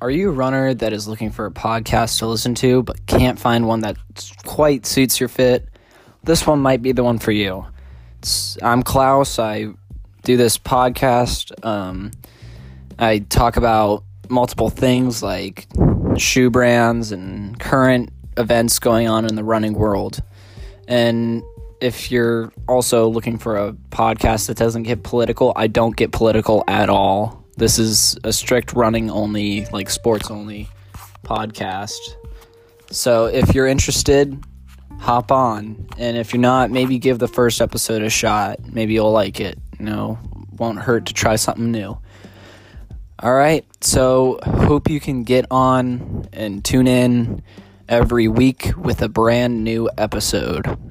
Are you a runner that is looking for a podcast to listen to but can't find one that quite suits your fit? This one might be the one for you. I'm Klaus. I do this podcast. I talk about multiple things like shoe brands and current events going on in the running world. And if you're also looking for a podcast that doesn't get political, I don't get political at all. This is a strict running only, like sports only podcast. So if you're interested, hop on. And if you're not, maybe give the first episode a shot. Maybe you'll like it. You know, won't hurt to try something new. All right. So hope you can get on and tune in every week with a brand new episode.